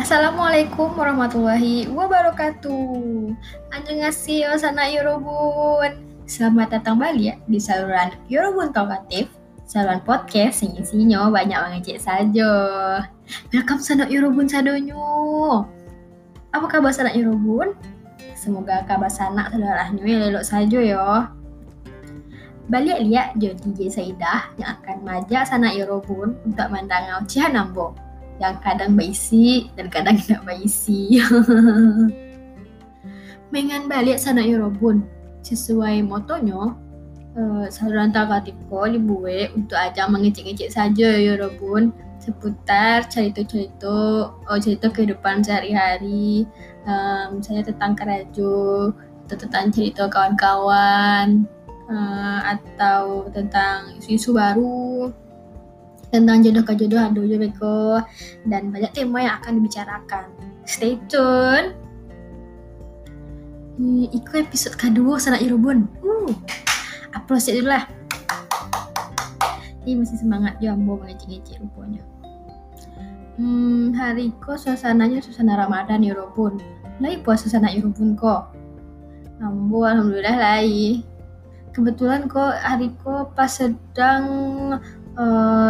Assalamualaikum warahmatullahi wabarakatuh. Annyeonghaseyo sana Yorobun. Selamat datang balik ya di saluran Yorobun Talkative, saluran podcast yang isinya banyak mengecek saja. Welcome sana Yorobun sadonyo. Apa kabar sana Yorobun? Semoga kabar sana saudaranya lelok saja yo. Balik lihat DJ Saidah yang akan majak sana Yorobun untuk mandangau Cihanambo yang kadang berisi dan kadang tidak berisi. Mengan balik sana Yorobun sesuai motonya saluran talkatifku libuwe untuk ajak mengecek-ngecek saja Yorobun seputar cerita kehidupan sehari-hari, misalnya tentang kerajo atau tentang cerita kawan-kawan, atau tentang isu-isu baru, tentang jodoh-kejodohan dojo beko, dan banyak tema yang akan dibicarakan. Stay tune. Iku episode kedua sana Yorobun. Upload ya dulu lah. Ini masih semangat jambu mengecik-ngecik rupanya. Hari ko suasananya suasana Ramadan Yorobun. Lai puasa sana Yorobun ko. Ambo alhamdulillah lai. Kebetulan ko hari ko pas sedang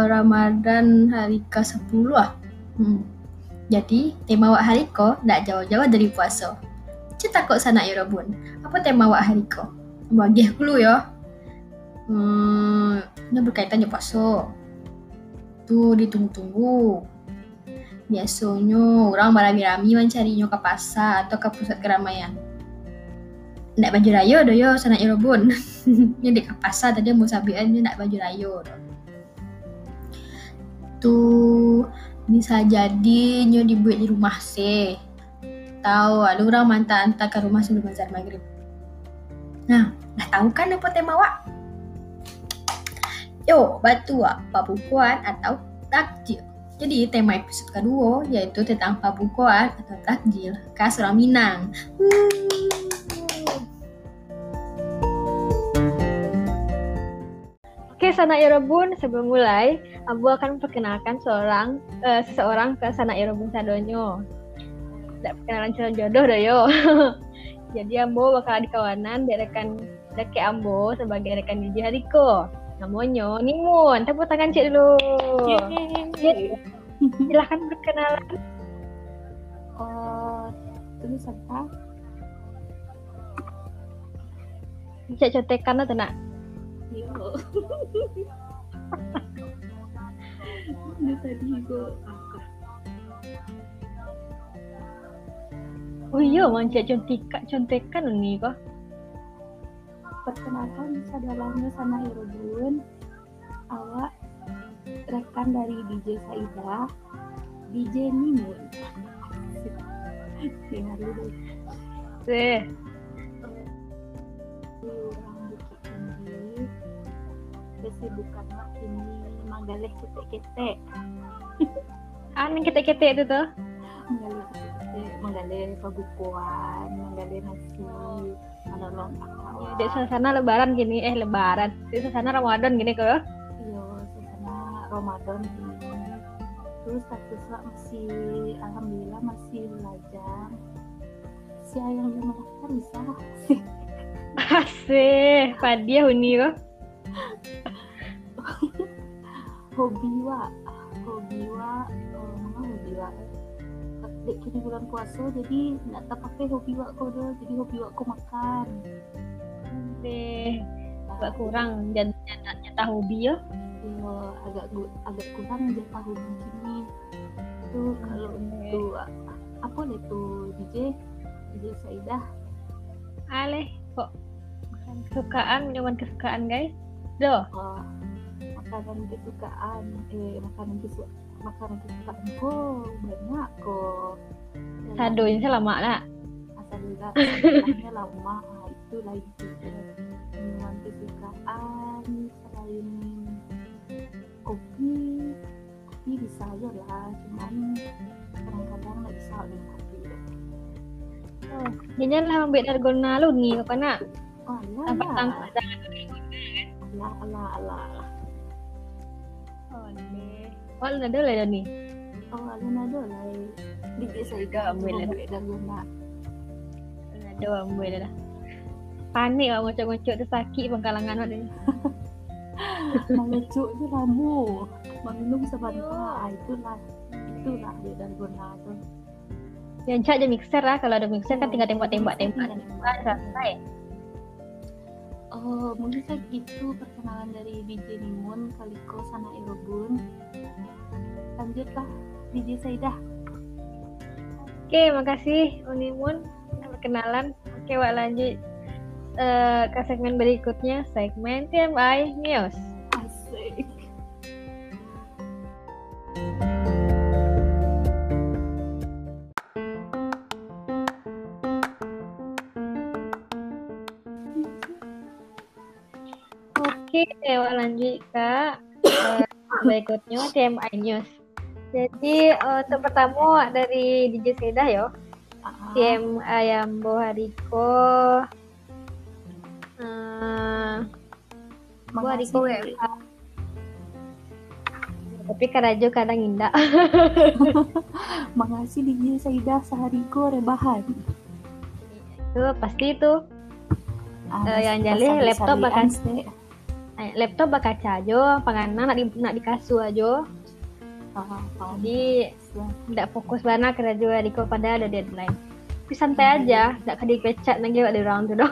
Ramadan hari ke-10 lah. Jadi tema wak hari ko ndak jauh-jauh dari puasa. Cita kok sana Yorobun. Apa tema wak hari ko? Bagi clue yo. Ini berkaitannya puasa. Tuh ditunggu-tunggu. Biasanya orang barami-rami mencarinya ke pasar atau ke pusat keramaian. Ndak baju rayo do yo sana Yorobun. Ini di ke pasar tadi mau sabian ndak baju rayo do. Tuh bisa jadi nyo dibuat di rumah sih, tahu ada orang manta-anta ke rumah sebelum azan maghrib. Nah, dah tahu kan apa tema wak? Yo, batu wak, pabukuan atau takjil. Jadi tema episode kedua yaitu tentang pabukuan atau takjil khas orang Minang. Oke, sana Yorobun, sebelum mulai, Abu akan memperkenalkan seseorang ke sana Yorobun sadonyo. Tidak perkenalan calon jodoh dah yo. Jadi Ambo bakal dikawanan dari rekan deke Ambo sebagai rekan DJ Hariko. Namanya Nimun. Tepuk tangan cik dulu. Yeay. Silakan berkenalan. Terus apa? Cik cotekan atau nak? Yo. Udah tadi gue angkat. Oh iya, mancak contekan nih kok. Perkenalkan saudaranya sana Yorobun. Awak rekan dari DJ Saidah, DJ Nimun. Siapa dulu? Kesibukan ini manggaleh ketek-ketek. Aneh ketek-ketek itu tuh. Manggaleh ketek-ketek, manggaleh pabukuan, manggaleh nasi, menolong akal. Di suasana lebaran gini, di suasana Ramadan gini kok. Iya, suasana Ramadan gini. Terus statusnya masih, alhamdulillah masih lajang. Si ayang yang menafkah bisa lah. Asih, padia huni kok. hobi wak dek kini bulan puasa jadi nak terpakai hobi wak kau dah, jadi hobi wak kau makan deh agak kurang jatah hobi ya. Iya, agak kurang jatah hobi gini tu. Kalau untuk apa deh tu DJ Saidah aleh kok kesukaan, minuman kesukaan guys do. Makanan kesukaan kok banyak kok. Sadonya lama nak. Alhamdulillah, sadonya lama. Itu lagi minuman kesukaan selain kopi bisa aja lah, cuman kadang-kadang nggak bisa minum kopi. Oh, jangan lah ambil dalgona lu nih, apa nak? Apa tangkap Allah. Oh, ni. Wal ada lah dah ni. Ang ano na doon ay ligay sa igamuin na guna. Nadaw amuin na. Panik awak ngocok-ngocok tu sakit pengkalangan awak ni. Mengecuk tu ramu. Meminum sebentar itulah dia dan guna tu. Yang cak je mixer lah, kalau ada mixer kan tinggal tembak-tembak selesai. Oh, mungkin segitu perkenalan dari DJ Nimun, Kaliko, Sana Irobun. Lanjutlah DJ Saidah. Okey, makasih Nimun perkenalan. Okey, awak lanjut ke segmen berikutnya, segmen TMI News. Asik. Oke, lanjut Kak. Berikutnya TMI News. Jadi untuk pertama dari DJ Seda yo. TMI Yambo Hariko. Hariko WA. Tapi Karajo kadang indah. Makasih DJ Seda Sahariko rebahan. Itu pasti itu. Yang jalih laptop bahkan laptop bakal cajo, panganan nak di kasu aja. Jadi tidak fokus banget kerja Hariko pada ada deadline. Tapi santai aja, tidak kena dipecat lagi waktu orang tu doh.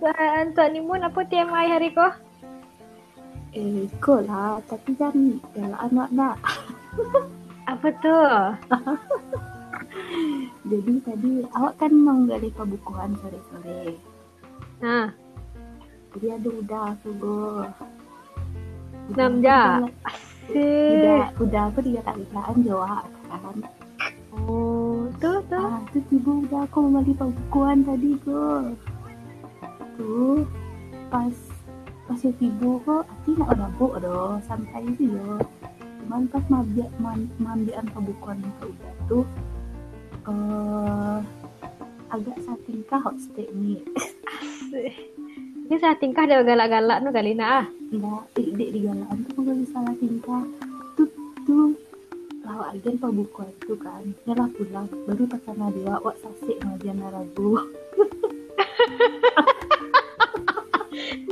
Dan Tuan Nimun apa TMI Hariko? Iko lah, tapi jangan anak-anak. Apa tuh? Jadi tadi awak kan menggali pabukuan sore-sore. Nah, jadi ada udah subuh. 6 jam. Udah aku 3 kali jalan jawab kan. Oh, tuh. Ah, tuh ibu udah aku menggali pabukuan tadi go. Tuh pas ya ibu kok hati nak mabuk doh, santai sih yo. Cuman pas mambian pabukuan itu udah tuh. Agak satingkah hot steak ni. Ini satingkah dia galak-galak tu kali nak ah. Nah, dik di galak tu kalau salah tingkah. Tu lawak agen pabukuan tu kan. Yalah pulang baru pasana dia awak sasik ngajian ragu.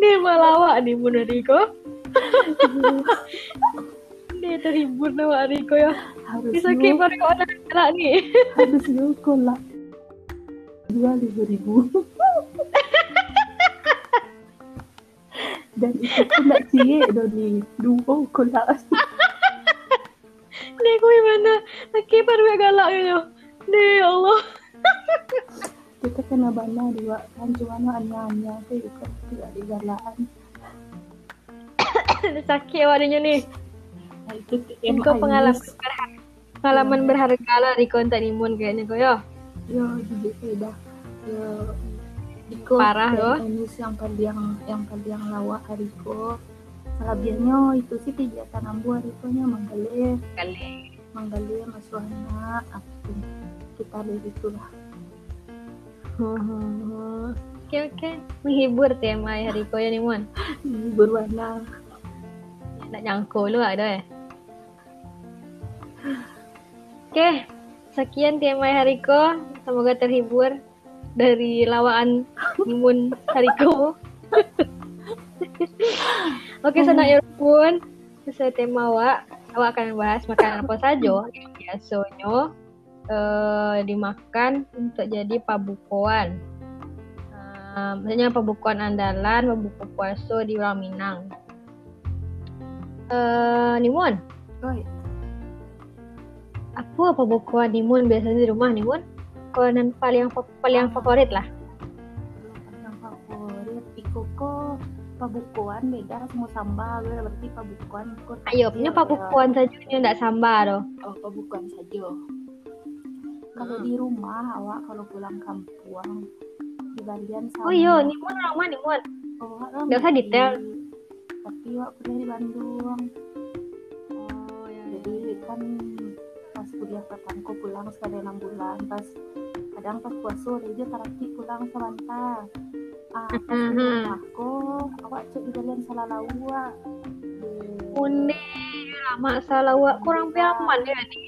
Ni melawak ni bunuh Riko. Dia terhibur awak Riko ya. Bisa kira kau nak nak ni. Habis itu kau lah 2.000 dan itu pun nak cie doni 2 kau lah. Ni kau mana? Okey baru galak yo. Ni Allah. Kita kena bana dua kan cuman annya tu ikut tidak digalakan. Sakit awak ni. Itu kau pengalaman berharga lah Riko untuk Nimun kayaknya kau ya. Ya, jadi beda. Ya, Riko parah loh. Yang paling lawak Riko. Selebihnya itu sih kegiatan ambu Riko nya manggali masuhana aku kita dari itu lah. Okey. Menghibur tema Riko ya Nimun. Berwarna. Nak jangkau lu ada. Oke, sekian TMI Hariko. Semoga terhibur dari lawaan Nimun Hariko. Oke, Sana Irfan. Sesuai tema awak akan bahas makanan apa saja yang biasanya dimakan untuk jadi pabukuan. Maksudnya pabukuan andalan, pabukuan puasa di orang Minang. Nimun. Oi. Apa bukuan Nimun biasanya di rumah Nimun? Konan paling favorit lah. Yang favorit Pikoko pabukuan beda sama sambal, berarti pabukuan ikut. Ayo, punya pabukuan saja ni ndak sambal doh. Oh, pabukuan saja. Kalau di rumah awak kalau pulang kampung di bagian sambal. Oh iya, Nimun rumah Nimun. Oh, enggak usah detail. Tapi awak pernah di Bandung. Oh, ya. Jadi kan pas kuliah pertama pulang sekali 6 bulan pas kadang pas puasa dia tarakti pulang sebentar pas aku awak cek di jalan salah lawa Une lama salah wak kurang piaman ya nih.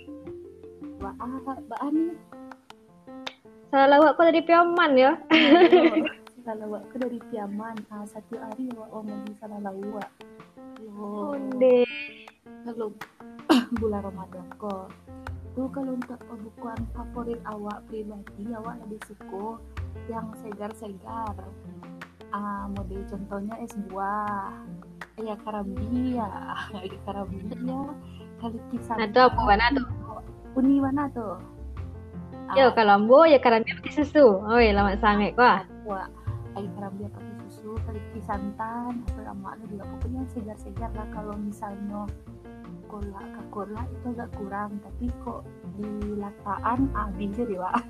Wah apa bahan? Salah wak kok dari piaman ya? Salah wak kok dari piaman. Satu hari wak omongin salah wak. Une. Kalau bulan Ramadan kok. Tuh kalau untuk bukuan favorit awak pribadi awak lebih suka yang segar-segar. Model contohnya es buah, ya karambia, kalau kisah. Nah tuh apa mana tuh? Uni mana tuh? Yo kalau ambo ya karambia pakai susu. Oh ya lama sangat wah. Wah, air karambia pakai susu, kalau kisah santan, apa lama lu juga pokoknya segar-segar lah. Kalau misalnya kolak itu agak kurang, tapi kok di lataan binjir ya wak.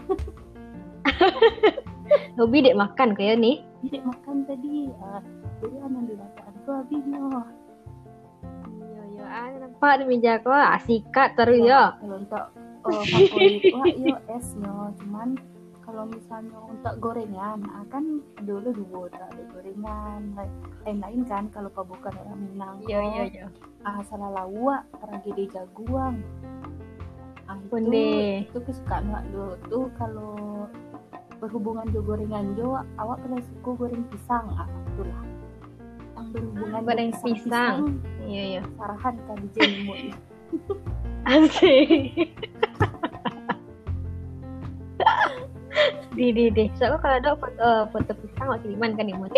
Hobi dek makan kayak nih. Dek makan tadi. Jadi anak di lataan tu habis noh. Yo nampak di meja kau asikat terus yo. Kalau untuk favorit wak yo es no. Cuman kalau misalnya untuk gorengan, kan dulu tak ada gorengan lain-lain kan. Kalau kau bukan orang Minang. Yo. Salah lawak, orang gede jaguang. Itu kesukaan wak dulu tu kalau berhubungan do gorengan jo, awak kena suka goreng pisang, itulah. Yang berhubungan goreng pisang. Iya. Sarahan kan dijemur. Asik. Di. Soalnya kalau ada foto pisang awak kiriman kan imut.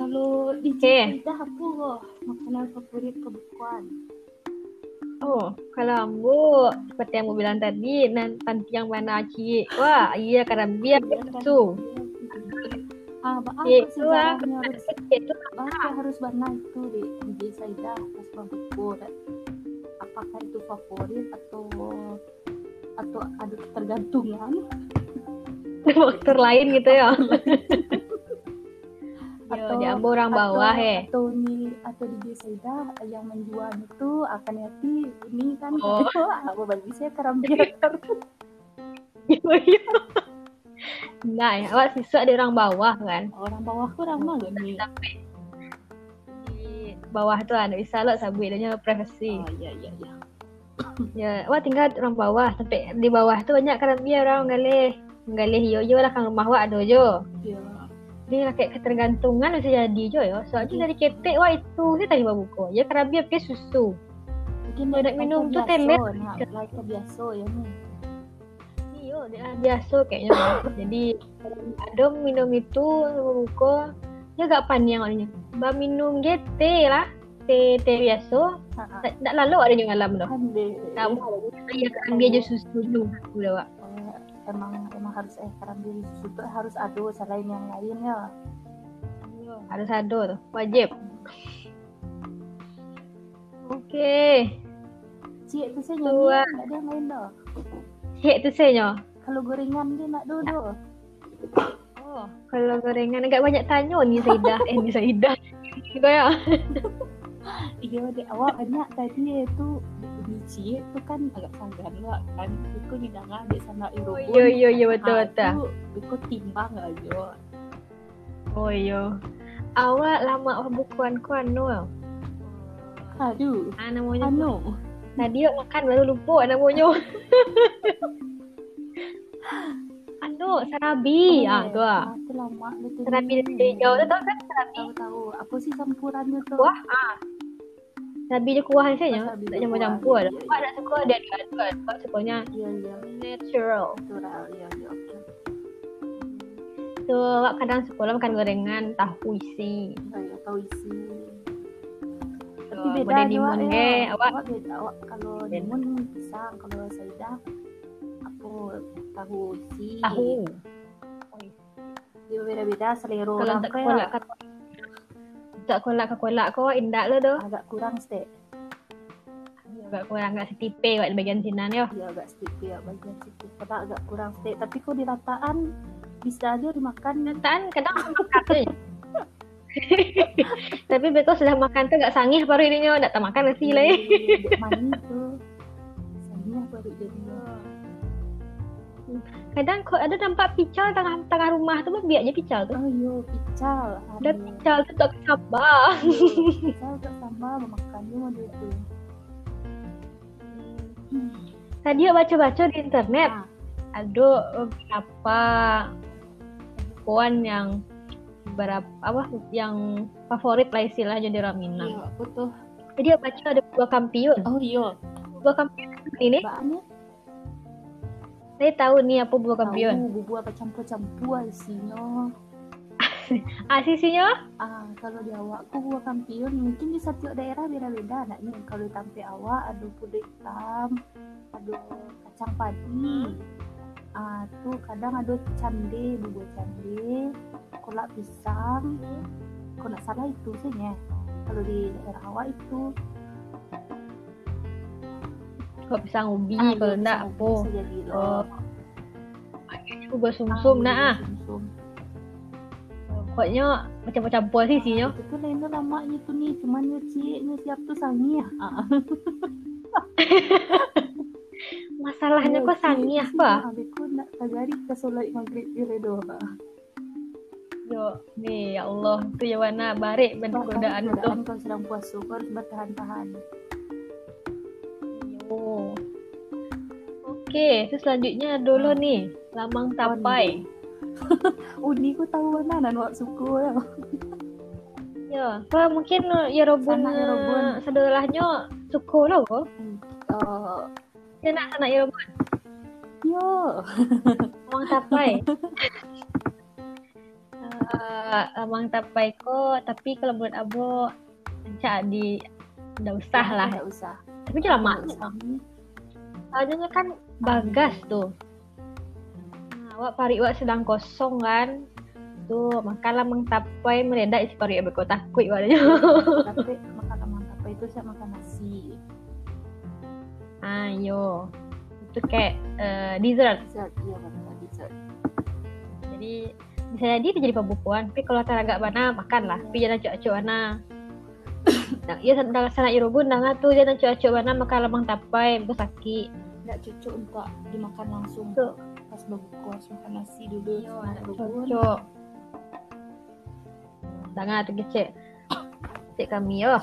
Kalau di cerita apa kok makanan favorit kebukuan? Oh, kalau ambo seperti yang ambo bilang tadi, nanti yang mana cik? Wah, iya karambia itu. Harus warna itu deh, di Saidah pas pembuku. Apakah itu favorit atau ada ketergantungan? Faktor lain gitu ya. Atau ya, ambo orang bawah atau di Saidah yang menjual itu akan hati ini kan aku bagi saya karambia terus. Nah, ya, awak sisa di orang bawah kan. Orang bawah kurang mah gini. Di bawah tu ada bisa lah sabui adanya privasi. Oh iya. Ya, awak tinggal orang bawah sampai di bawah tu banyak karambia orang galih yo lah kang rumah awak ada jo. Yeah. Dia nak ketergantungan bisa jadi jo ya. Soalnya dari ketek wah itu dia tadi bawa buku. Ya karambia pakai susu. Mungkin dia nak minum tu teler. Like biasa ya ni. Iyo dia biasa kayaknya. Jadi ada minum itu bawa buku. Dia agak panjang orangnya. Ba minum dia teh lah. Teh biasa. Tak lalu ada yang alam dah. Tak mau. Ya karambia je susu dulu dah wak. Emang harus karambia susu tu harus adu selain yang lain ya. Harus adu tu wajib. Okey. Cik tu saya nyonya tak ada main dah. Cik tu saya nyonya. Kalau gorengan dia nak duduk. Oh, kalau gorengan agak banyak tanya ni Saidah. Ni Saidah. Gitu ya. Iya dek awak banyak tadi tu. Cik tu kan agak sanggar lah kan. Biko nidangah dek sana Irobon. Iya betul. Biko timbang aja. Oh iya. Awak lama bukuan ku anu. Aduh. Namanya. Tadi awak makan baru lupa namanya. Anu sarabi. Tu ah. Sarabi dari jauh tu tahu kan sarabi. Tahu. Apa sih campurannya tu? Wah. Tapi dia kuah saja, tak campur-campur. Awak nak suka dia aduk-aduk. Sebab sukanya natural, ya. Okay. So, awak kadang suka lah makan gorengan tahu isi. Ya, tahu isi. Tapi beda juga ya. Awak beda. Awak kalau limun pisang, kalau Saidah apa tahu isi. Tahu. Dia beda-beda selera. Kalau tak kolak tak kolak kau indah lah tu. Agak kurang stek. Agak setipe kat bahagian sinan yo. Ya agak setipe bahagian situ. Kata agak kurang stek tapi kau di rataan bisa aja dimakan. Rataan kadang makan tu. Tapi betul sudah makan tu agak sangih baru ininya nak tak makan lagi lah. Manis tu. Sangih baru jadi. Kadang kok ada nampak pical tengah rumah tuh, biaknya pical tuh. Ayo pical. Ada pical tuh tak sabar. Pical tak sabar memakannya waktu itu. Tadi aku baca-baca di internet, ada beberapa perempuan yang yang favorit lah istilahnya di Ramina. Iya, aku tuh. Jadi aku baca ada buah kampiun. Oh iya. Buah kampiun ini. Banyak. Saya tahu nih apa buah kampiun. Buah apa campur-campur isinya. Sisinya? Kalau di awakku buah kampiun mungkin di setiap daerah beda-beda. Nah, ini kalau di Tampi awak ada pude hitam, ada kacang padi. Tuh kadang ada cande, buah cande, kolak pisang. Kalau nak salah itu sih ya. Kalau di daerah awak itu kok pisang ubi kalau enggak apa akhirnya ubah sumsum nah pokoknya macam-macam buah sisinya itu lainnya lamanya itu nih cuman nyucinya siap tuh sangiah masalahnya kok sangiah bah aku nak tagari ke solat maghrib diredoh yo nih ya Allah tu ya wana barik ben godaan tu kalau sedang puasa harus bertahan-tahan. Oh. Okey, terus selanjutnya dulu nih, lamang tapai. Uni ku tahu mana nak suku ya. Ya, kalau mungkin ya robun sedolahnya suku lah ko. Dia nak sanak ya robun. Yo. Lamang tapai. Lamang tapai ko, tapi kalau buat abo encak di enggak usah lah. Enggak usah. Tapi dia lama soalnya kan bagas tuh nah, wak pari wak sedang kosong kan tuh makanlah mengtapai merenda isi pari wak takut wak tapi makanlah mengtapai itu saya makan nasi ayo itu kayak dessert iya betul dessert jadi bisa jadi dia jadi pembukuan tapi kalau teragak mana makanlah tapi jangan cuak-cuak mana. Nah, ia dalam sanak irobun dah tu dia nak cucuk mana makan lemang tapai bukan sakit. Nak cucuk untuk dimakan langsung. Tuh. Pas berbuka langsung makan nasi dulu. Yo, nak cucuk. Jangan terkecek. Cek kami yo.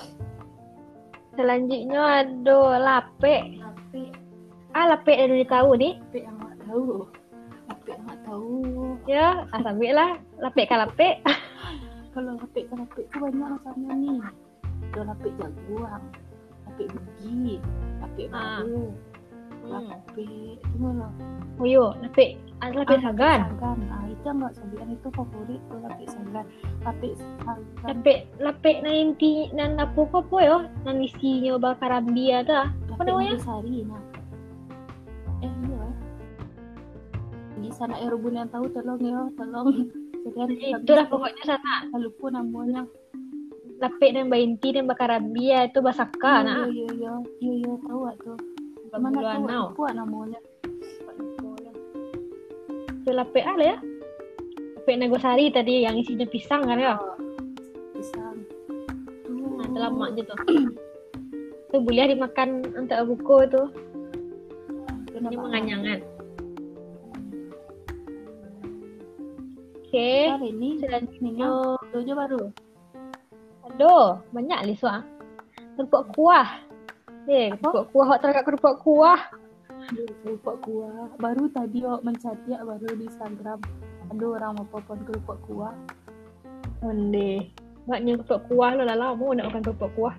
Selanjutnya ada lapek. Lapek. Lapek yang dia tahu ni. Lapek yang awak tahu. Lapek yang awak tahu. Ya, sambil lah. Lapek kan lapek. Kalau lapek kan lapek tu banyak macamnya ni. Ada lapik jaguang, lapik bugi, lapik baru, lapik itu mana? Oh yo, lapik sagan. Sagan, itu enggak sebian itu favorit tu lapik sagan, lapik sagan. Lapik nanti nan apa yo? Nan isinya bakar ambia dah. Apa namanya? Sari nak. Iya. Di sana Erobun yang tahu tolong yo, tolong. Itulah pokoknya sana. Lupa namanya. Lapik dan bainti dan bakarabia itu basaka nak. Yo tahu tu. Mana tahu kuat namanya. Tu lapik ala ya. Lapik nagosari tadi yang isinya pisang kan ya. Pisang. Ada lemak je tu. Tu boleh dimakan untuk buko tu. Ini menganyangan. Okey. Selanjutnya dojo baru. Aduh, banyak leh suak. Kerupuk kuah. Kerupuk kuah. Awak terangkat kerupuk kuah. Kerupuk kuah. Baru tadi awak mencari baru di Instagram. Ada orang apa-apaan kerupuk kuah. Boleh. Maknya kerupuk kuah lah lama nak makan kerupuk kuah.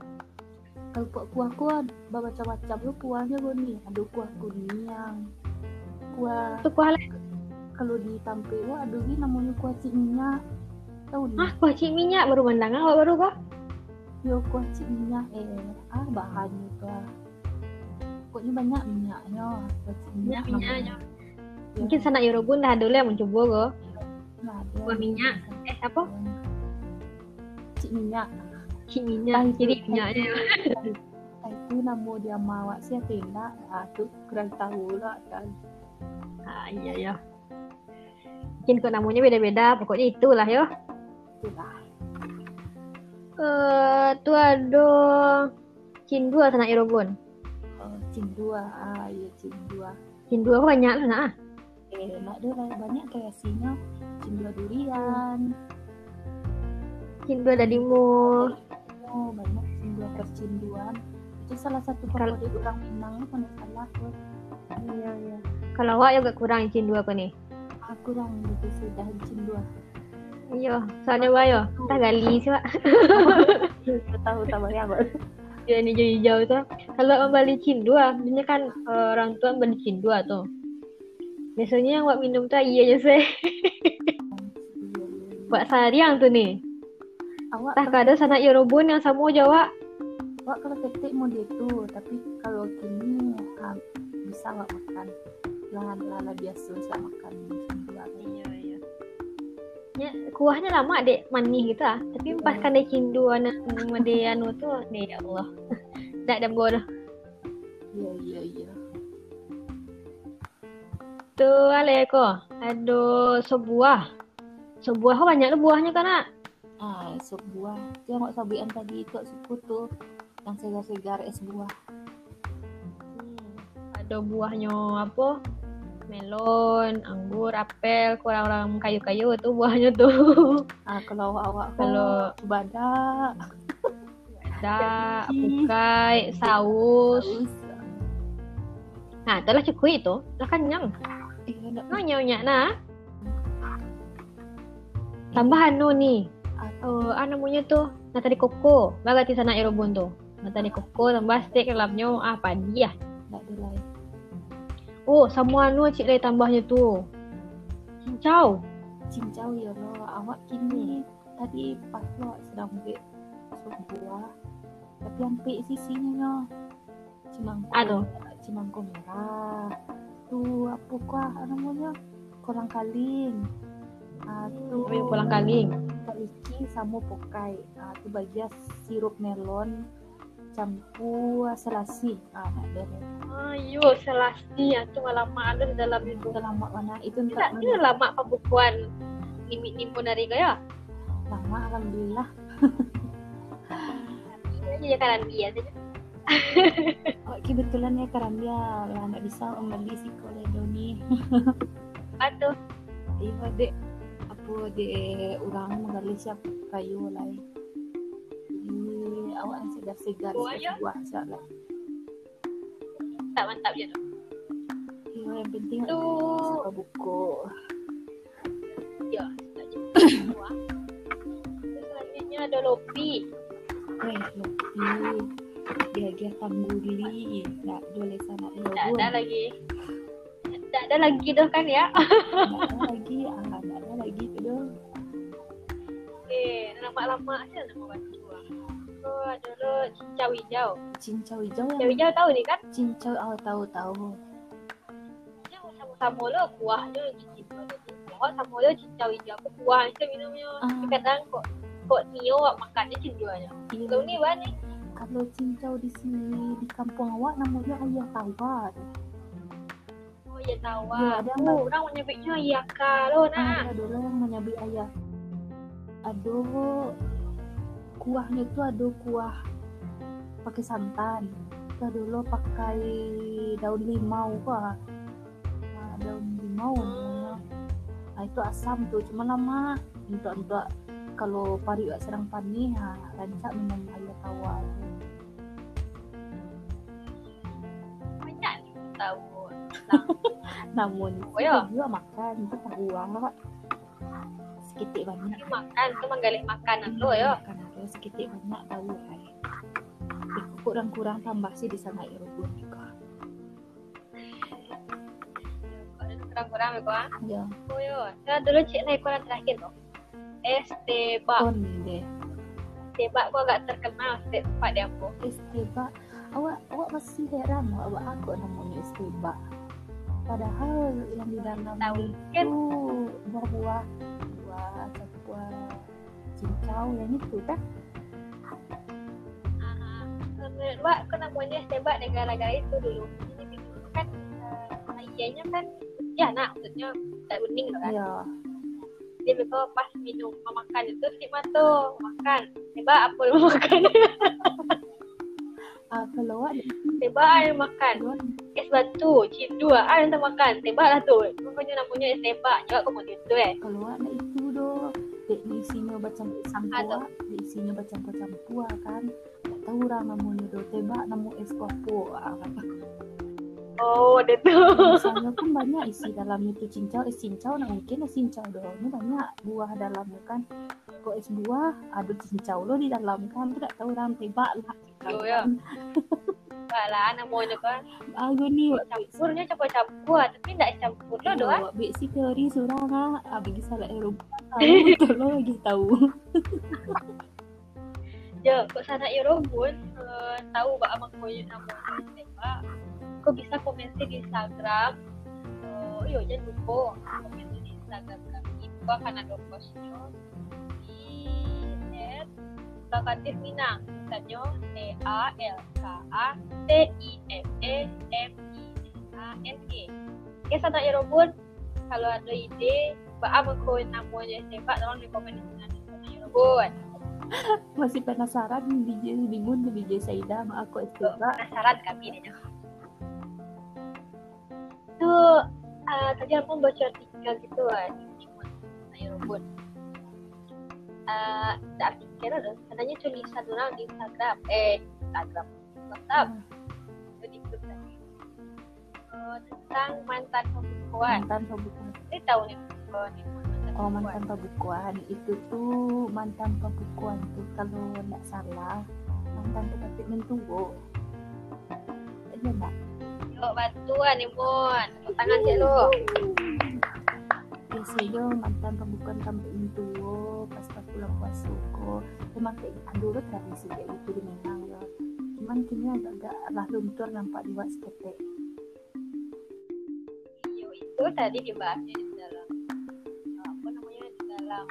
Kerupuk kuah ku macam-macam tu kuahnya goni. Ada kuah kuning. Kuah. Tu kuah lain. Kalau di Tampi awak ada ni namanya kuah cik minyak. Tahu ni. Kuah cik minyak baru mandang awak baru kau. Yo kuah cik minyak bahannya tu. Pokoknya banyak minyaknya. Kuah cik minyak. Minyaknya. Mungkin sanak Yorobun dah dulu yang mencuba kau. Kuah minyak. Apa? Cik minyak. Cik minyak. Jadi minyaknya. Itu nama dia mawak si tenda. Tu kurang tahu lah kan. Ya. Mungkin kau namanya beda-beda. Pokoknya itulah yo. Tu ada cindua sanak Irobun. Cindua, cindua. Cindua banyak lah nak. Madura banyak kayak sinyal cendol durian, cendol dadimul, oh banyak cendol percinduan. Itu salah satu favorit orang Minang itu adalah tuh. Iya. Kalau awak juga kurang cendol apa nih? Aku kurang gitu sih dah cendol. Iya, soalnya wah yo, kita gali sih pak. Tahu tambahnya apa? Ya ini jadi jauh tuh. Kalau beli cindua, biasanya kan orang tua beli cindua tuh. Biasanya yang buat minum tuh iya aja sih. Buat sariang tuh nih. Tak ada sana Yorobun yang sama Jawa. Wak kalau ketik mau gitu, tapi kalau gini bisa nggak makan lala biasa bisa makan cindua. Iya. Ya, kuahnya lama dek manis gitu ah, tapi pas kan dek cindu anak Madeano tuh nih ya Allah tak ada bodoh. Iya. Tuh aleko, aduh sebuah kok banyak tu buahnya kan nak? Ah sebuah, dia nggak sabian tadi itu sekutu yang segar-segar es buah. Ada buahnya apa? Melon, anggur, apel, kurang-kurang kayu-kayu tuh buahnya tuh. Ah kalau awak kalau badak, apukai, saus. Nah, telah cukup itu, telah kenyang. Nyonya nah. Tambahan no nih. Namanya tuh nata di koko, bagat di sana Erobon tuh. Nata di koko tambah steak dalamnya padi ya. Enggak delay. Oh, semua anu cik leh tambahnya tu. Cincau ya lo. Awak kini tadi pas lo sedang ambil buah. Tapi ambil sisinya lo. Cimangkung merah. Tu apa kuah namanya? Kolang kaling. Kolang kaling. Kaliki sama pokai. Tu bagian sirup melon. Campur selasi. Ayo selasi atau lama ada dalam itu. Lama mana itu? Tidak, dia lama pembukuan nimpun dari gaya. Lama alhamdulillah. Ini karambia saja. Oh, kebetulan ya karambia lah tidak bisa membeli si koledoni. Aduh. Iya dek. Apa dek orang menggali siap kayu lain. Awan segar-segar buah insyaallah. Tak mantap je tu. Ya, yang penting tu buka buku. Ya, tak je. Buah. Selanjutnya ada lopi. Lopi. Dia tangguli. Tak boleh sangat logo. Tak ada lagi dah kan ya. Tak ada lagi tu dah. Lama-lama aja nama batu. Ada lo cincau hijau. Cincau hijau tahu ni kan? Cincau tahu. Dia sama lo kuah dia cincau. Awak sama lo cincau hijau aku kuah macam minumnya. Kadang kok nio awak makan dia cincau aja. Kalau ni buat ni kalau cincau di sini di kampung awak namanya ayah tawar. Oh ayah tawar. Ya, orang menyebutnya ayah kalau nak. Ada orang menyebut ayah. Aduh. Kuahnya tu ada kuah pakai santan. Kita dulu pakai daun limau kah? Daun limau. Nah, itu asam tu cuma lama. Untuk kalau pari awak serang panih, rancak minum air tawar. Banyak tahu. Namun, saya juga makan itu tahu awak. Sekitik banyak. Makan tu menggalih makanan lo ya. Sekitar banyak tahu kan. Kurang-kurang tambah sih di sana Irobun juga. Kurang-kurang ya. Ya. Oh yo, saya dulu cek naik koran terakhir tu. Tebak gua agak terkenal tempat dia aku. Tebak. Awak masih heran awak aku namanya tebak. Padahal yang di dalam tahu kan buah cakwa. Cincau yang itu kan? Menurut Wak, aku namanya tebak negara-negara itu dulu. Jadi dulu kan, ayahnya kan, ya nak, maksudnya tak bening kan? Ya. Jadi kalau pas minum makan itu, terima tuh, makan. Tebak apa lu makan? Kalau Wak, tebak air makan. podcast batu, cindua, ada temakan, tembaklah tu. Namanya tembak, juga kau mesti tu eh. Kalau ada itu doh, dek isinya bercampur-campur, dek isinya bercampur-campur kan. Tak tahu lah namanya doh tembak, namu es kopo. Oh, ada tu. Misalnya kan banyak isi dalamnya tu cincau, es cincau, nah mungkin es cincau doh. Ini banyak buah dalamnya kan. Kau es buah, ada cincau lo di dalam kan. Tidak tahu orang tembak lah. Oh ya. Baiklah, namanya kan. Aku ni campurnya campur-campur, tapi tidak campur lo doh. Bik si teori surah lah. Abis salah Eropa. Tahu lo lagi tahu. Ya, kau sana Eropa tahu bak abang kau namanya tembak. Kau bisa komen di Instagram. Oh, yo jangan lupa komen di Instagram kami. Kau akan ada postnya di Talkative Minang. Misalnya TALKATIME MINANG. Oke, sana Irobun. Kalau ada ide, bak abang kau namanya tembak, tolong di komen di sana Irobun. Masih penasaran DJ Bingun, DJ Saida, mak aku tembak. Penasaran kami ni. Itu tadi aku baca artikel gitu kan di Robot. Artikel ada katanya tulisan orang di Instagram. WhatsApp. Jadi grup tadi. Tentang mantan pembukuan. Ini tahu nih pembukuan. Oh, mantan pembukuan itu tuh kalau enggak salah mantan tetapi mentuwo. Iya, Mbak. Lo bantuan Imun, tangan cek lo. Saya mantan pembukaan kampung tuo pas pulang puasa ko. Memang tak dulu tradisi dia itu di Minang yo. Cuman kini agak lah luntur nampak di WhatsApp. Yo itu tadi dibahasnya di dalam apa namanya di dalam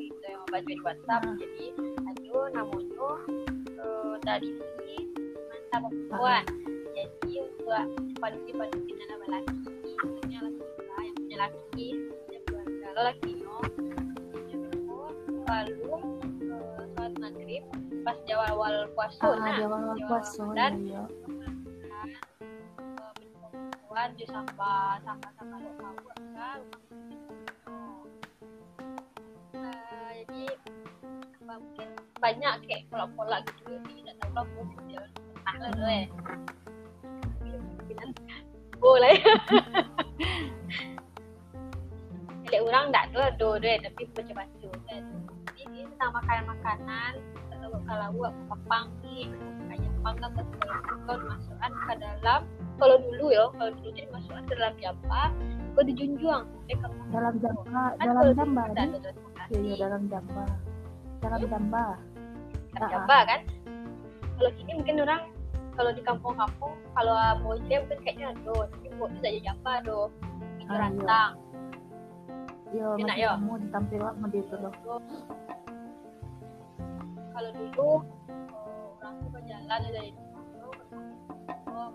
itu yang baca di WhatsApp. Jadi aduh namanya dari sini mantan pembukaan. Jadi buat padu-padu dengan laki-laki yang punya laki punya keluarga lo lakinya punya berumur lalu sholat maghrib pas awal puasa dan perempuan dia sama lo kawat kan jadi mungkin banyak kayak pola-pola gitu tidak tahu lah pun dia tahu lo boleh. Kalau orang tak tahu dia tapi macam-macam kan. Ini tentang makanan-makanan, kalau buat papang ni, kayak panggang betul-betul masukkan ke dalam. Kalau dulu jadi masukkan ke dalam jamba, kau dijunjung dalam jamba, dalam jamba kan. Kalau kini mungkin orang kalau di kampung-kampung, kalau bocil mungkin kayaknya aduh, tapi buat tu saja japa aduh, itu rantang. Yo, macam kamu ditampil lah model tu loh. Kalau dulu, orang tu berjalan dari rumah tu, macam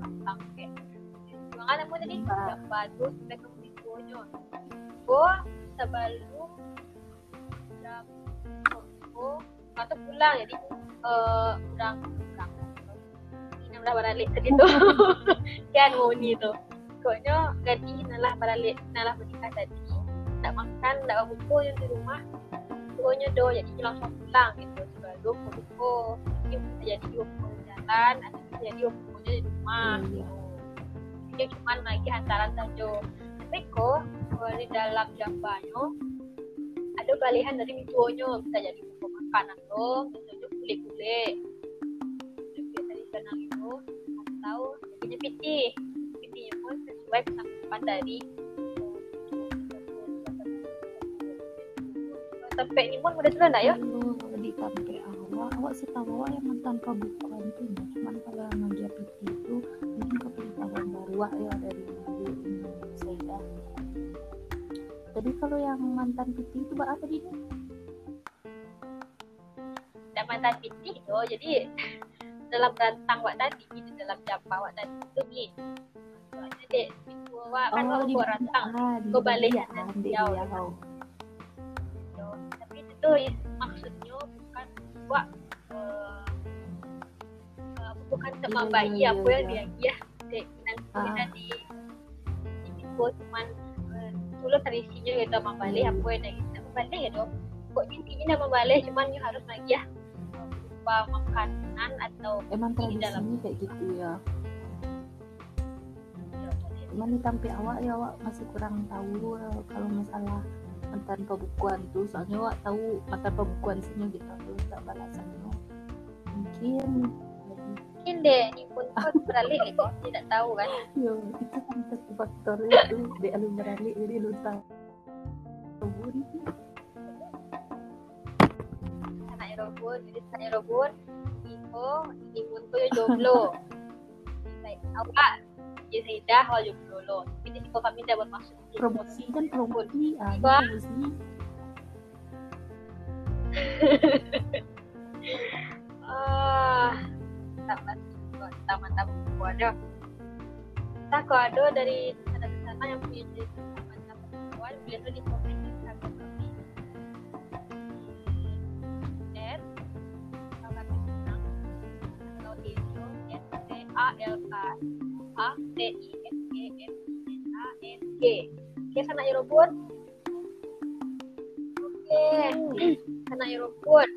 rantang kayak. Jangan kamu tadi japa tu, sampai kamu dikunjung. Kau sebelum jam, kau atau pulang jadi orang. Lah baralik tadi tu kan Moni tu pokoknya ganti nalah baralik nalah menikah tadi tak makan tak buku yang di rumah pokoknya doh jadi langsung pulang gitu sebelum buku mungkin jadi buku jalan atau jadi bukunya di rumah gitu dia cuma lagi hantaran saja tapi kok di dalam jambanyo ada balihan dari mituonyo bisa jadi buku makanan doh misalnya kulit-kulit kenang itu atau jadinya piti pun sesuai kesanggupan dari tempat ni pun mudah sudah tak ya? Di tempat awak setahu awak yang mantan pembukuan tu cuma kalau dia piti itu mungkin kepengetahuan baru awak ya dari saya dah. Jadi kalau yang mantan piti itu apa dia? Dan mantan piti itu jadi dalam rantang wak tadi di dalam japa wak tadi tu ni soalnya dek itu wak kan wak buat rantang kau balik jauh tapi itu maksudnya bukan wak bukan tema bayi apa yang dia kita di minggu cuma tulus terisinya gitu sama balik apa yang kita balik gitu kok intinya nama balik cuman you harus lagi ya berupa makanan atau emang tradisinya kayak gitu ya cuman di tampil awak masih kurang tahu kalau masalah mantan pembukuan tuh soalnya awak tahu mantan pembukuan sini gitu tuh tak balasannya mungkin deh ini pun beralih gitu tidak tahu kan ya itu kan satu faktor itu dia lu beralih jadi lu tahu anak robot imun tuh jomblo awak jadi Zaidah kalau jomblo lo jadi kalau kami dapat masuk promosi kan promosi apa tambah kuada. Tak kuada dari sana yang punya cerita mantap kuat biasa di komen sama kami. Dan kalau kita kalau di ALKATISKMNANG. Oke, sana robot. Oke. Sana robot.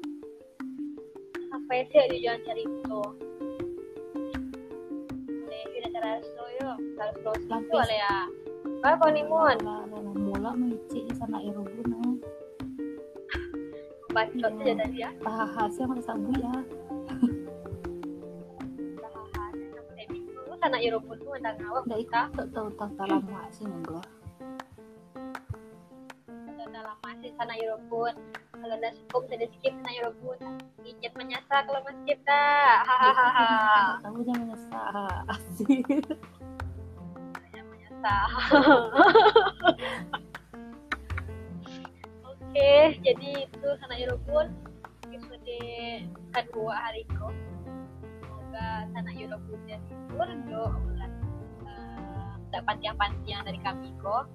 Apa sih ada jalan cari itu? Kalau itu oleh ya. Kalau konimun, mula mengicik sana aerobun. Baca saja tadi ya. Bahasa mana sabu ya? Bahasa yang penting tu sana aerobun tu ada ngawak. Dah ikut tahu dalam masih enggak. Dalam masih sana aerobun. Kalau dah skip sudah skip sana aerobun. Ijat menyesal kalau masih kita. Hahaha. Kamu jangan menyesal. Asik. Oke, jadi itu sana Eurobun episode kedua hari ini. Semoga sana Eurobun dan libur doa dapat yang pantian dari kami kok.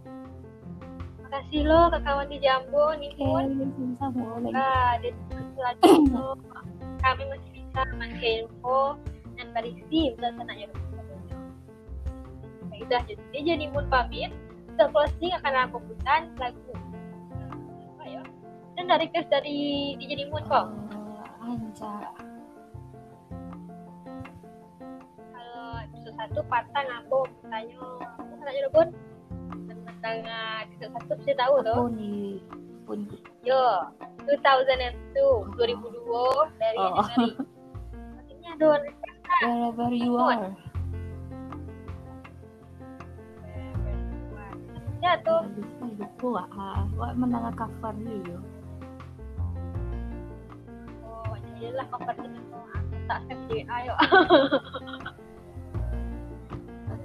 Makasih lo ke kawan di Jambu nih pun. Di selanjutnya kami masih bisa pakai info dan berisi tentang sana Eurobun. Udah jadi pun pamit. Setelah closing akan aku putar lagu. Ayo. Dan dari request dari DJ Nimun kok. Anca. Kalau episode 1 patang aku tanya tanya lu pun tentang episode 1 saya tahu loh. Pun. Yo, 2002 dari Januari. Maksudnya don. Wherever you are. Ya tuh lupa awak mendengar cover ni yo. Oh, jadilah cover dengan aku tak save di ayo.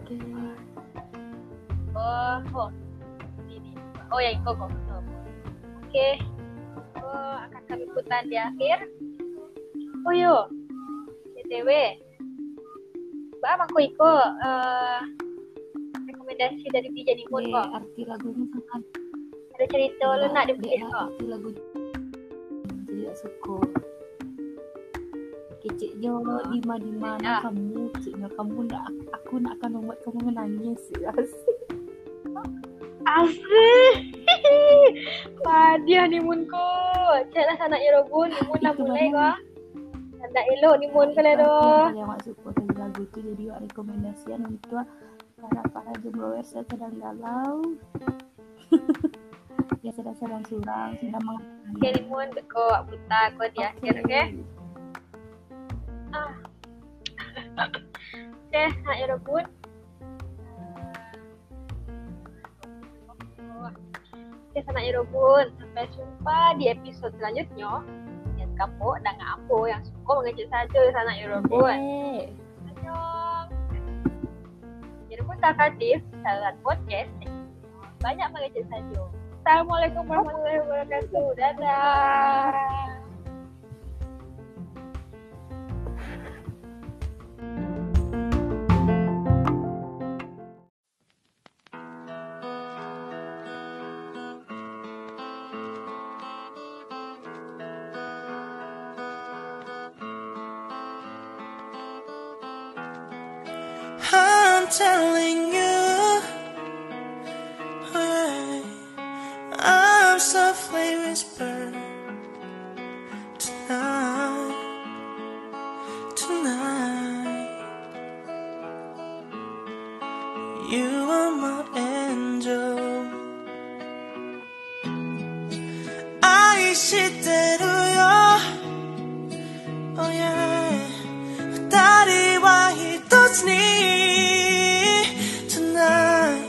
Okey. Oh. Ini. Oh ya, kok. Okey. Oh, akan kami putar di akhir. Oh yo. BTW. Bang aku ikut rekomendasi dari DJ Nimun kok. Arti lagunya sangat ada cerita lu nak dipilih kok. Arti lagu dia suka. Kecik dia di mana kamu, keciknya kamu nak aku nak akan membuat kamu menangis. Asik. Padiah Nimun kok. Caklah sana Eurobun, Nimun lah mulai kok. Tak elok Nimun kalau doh. Yang maksud kau lagu tu jadi rekomendasian untuk para jumlahers yang sedang galau, yang sedang surang, sedang mengalami. Okay, Nimun, dekok, buta, kau di akhir, okay? Okay, nak Eurobun. Okay, nak Eurobun. Sampai jumpa di episode selanjutnya. Yang kapok, dah ngapo, yang suka mengecil saja, nak Eurobun. Takatif salat podcast banyak mengecil saja. Assalamualaikum warahmatullahi wabarakatuh. Dadah. telling you, I'm softly whispered tonight. You are my angel. I see that you, oh yeah, that why he does need tonight.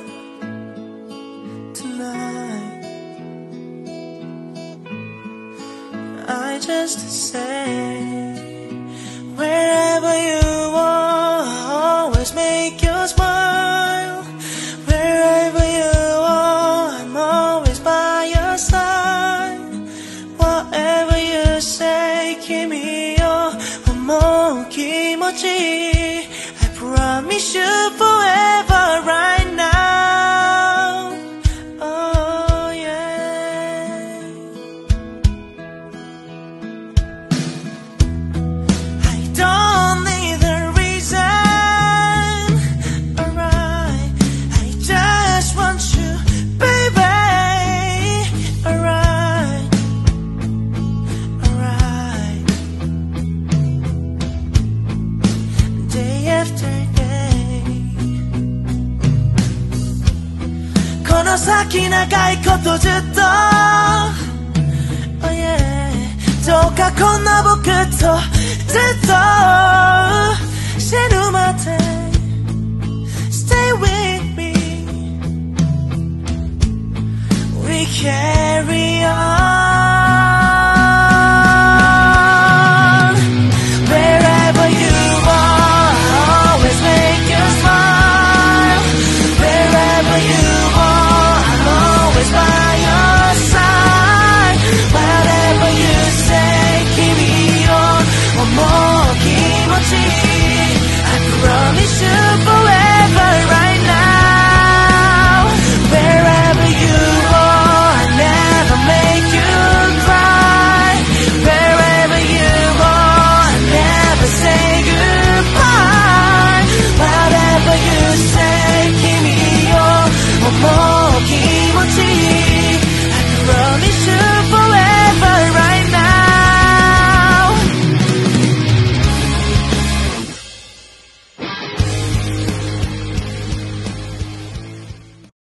I just say, wherever you are, I always make you smile. Wherever you are, I'm always by your side. Whatever you say, Kimi, your omo kimochi. I promise you forever right now. Oh yeah, I don't need a reason. Alright, I just want you, baby. Alright, alright. Day after day, この先長いことずっと、oh yeah、どうかこんな僕とずっと死ぬまで Stay with me. We carry on.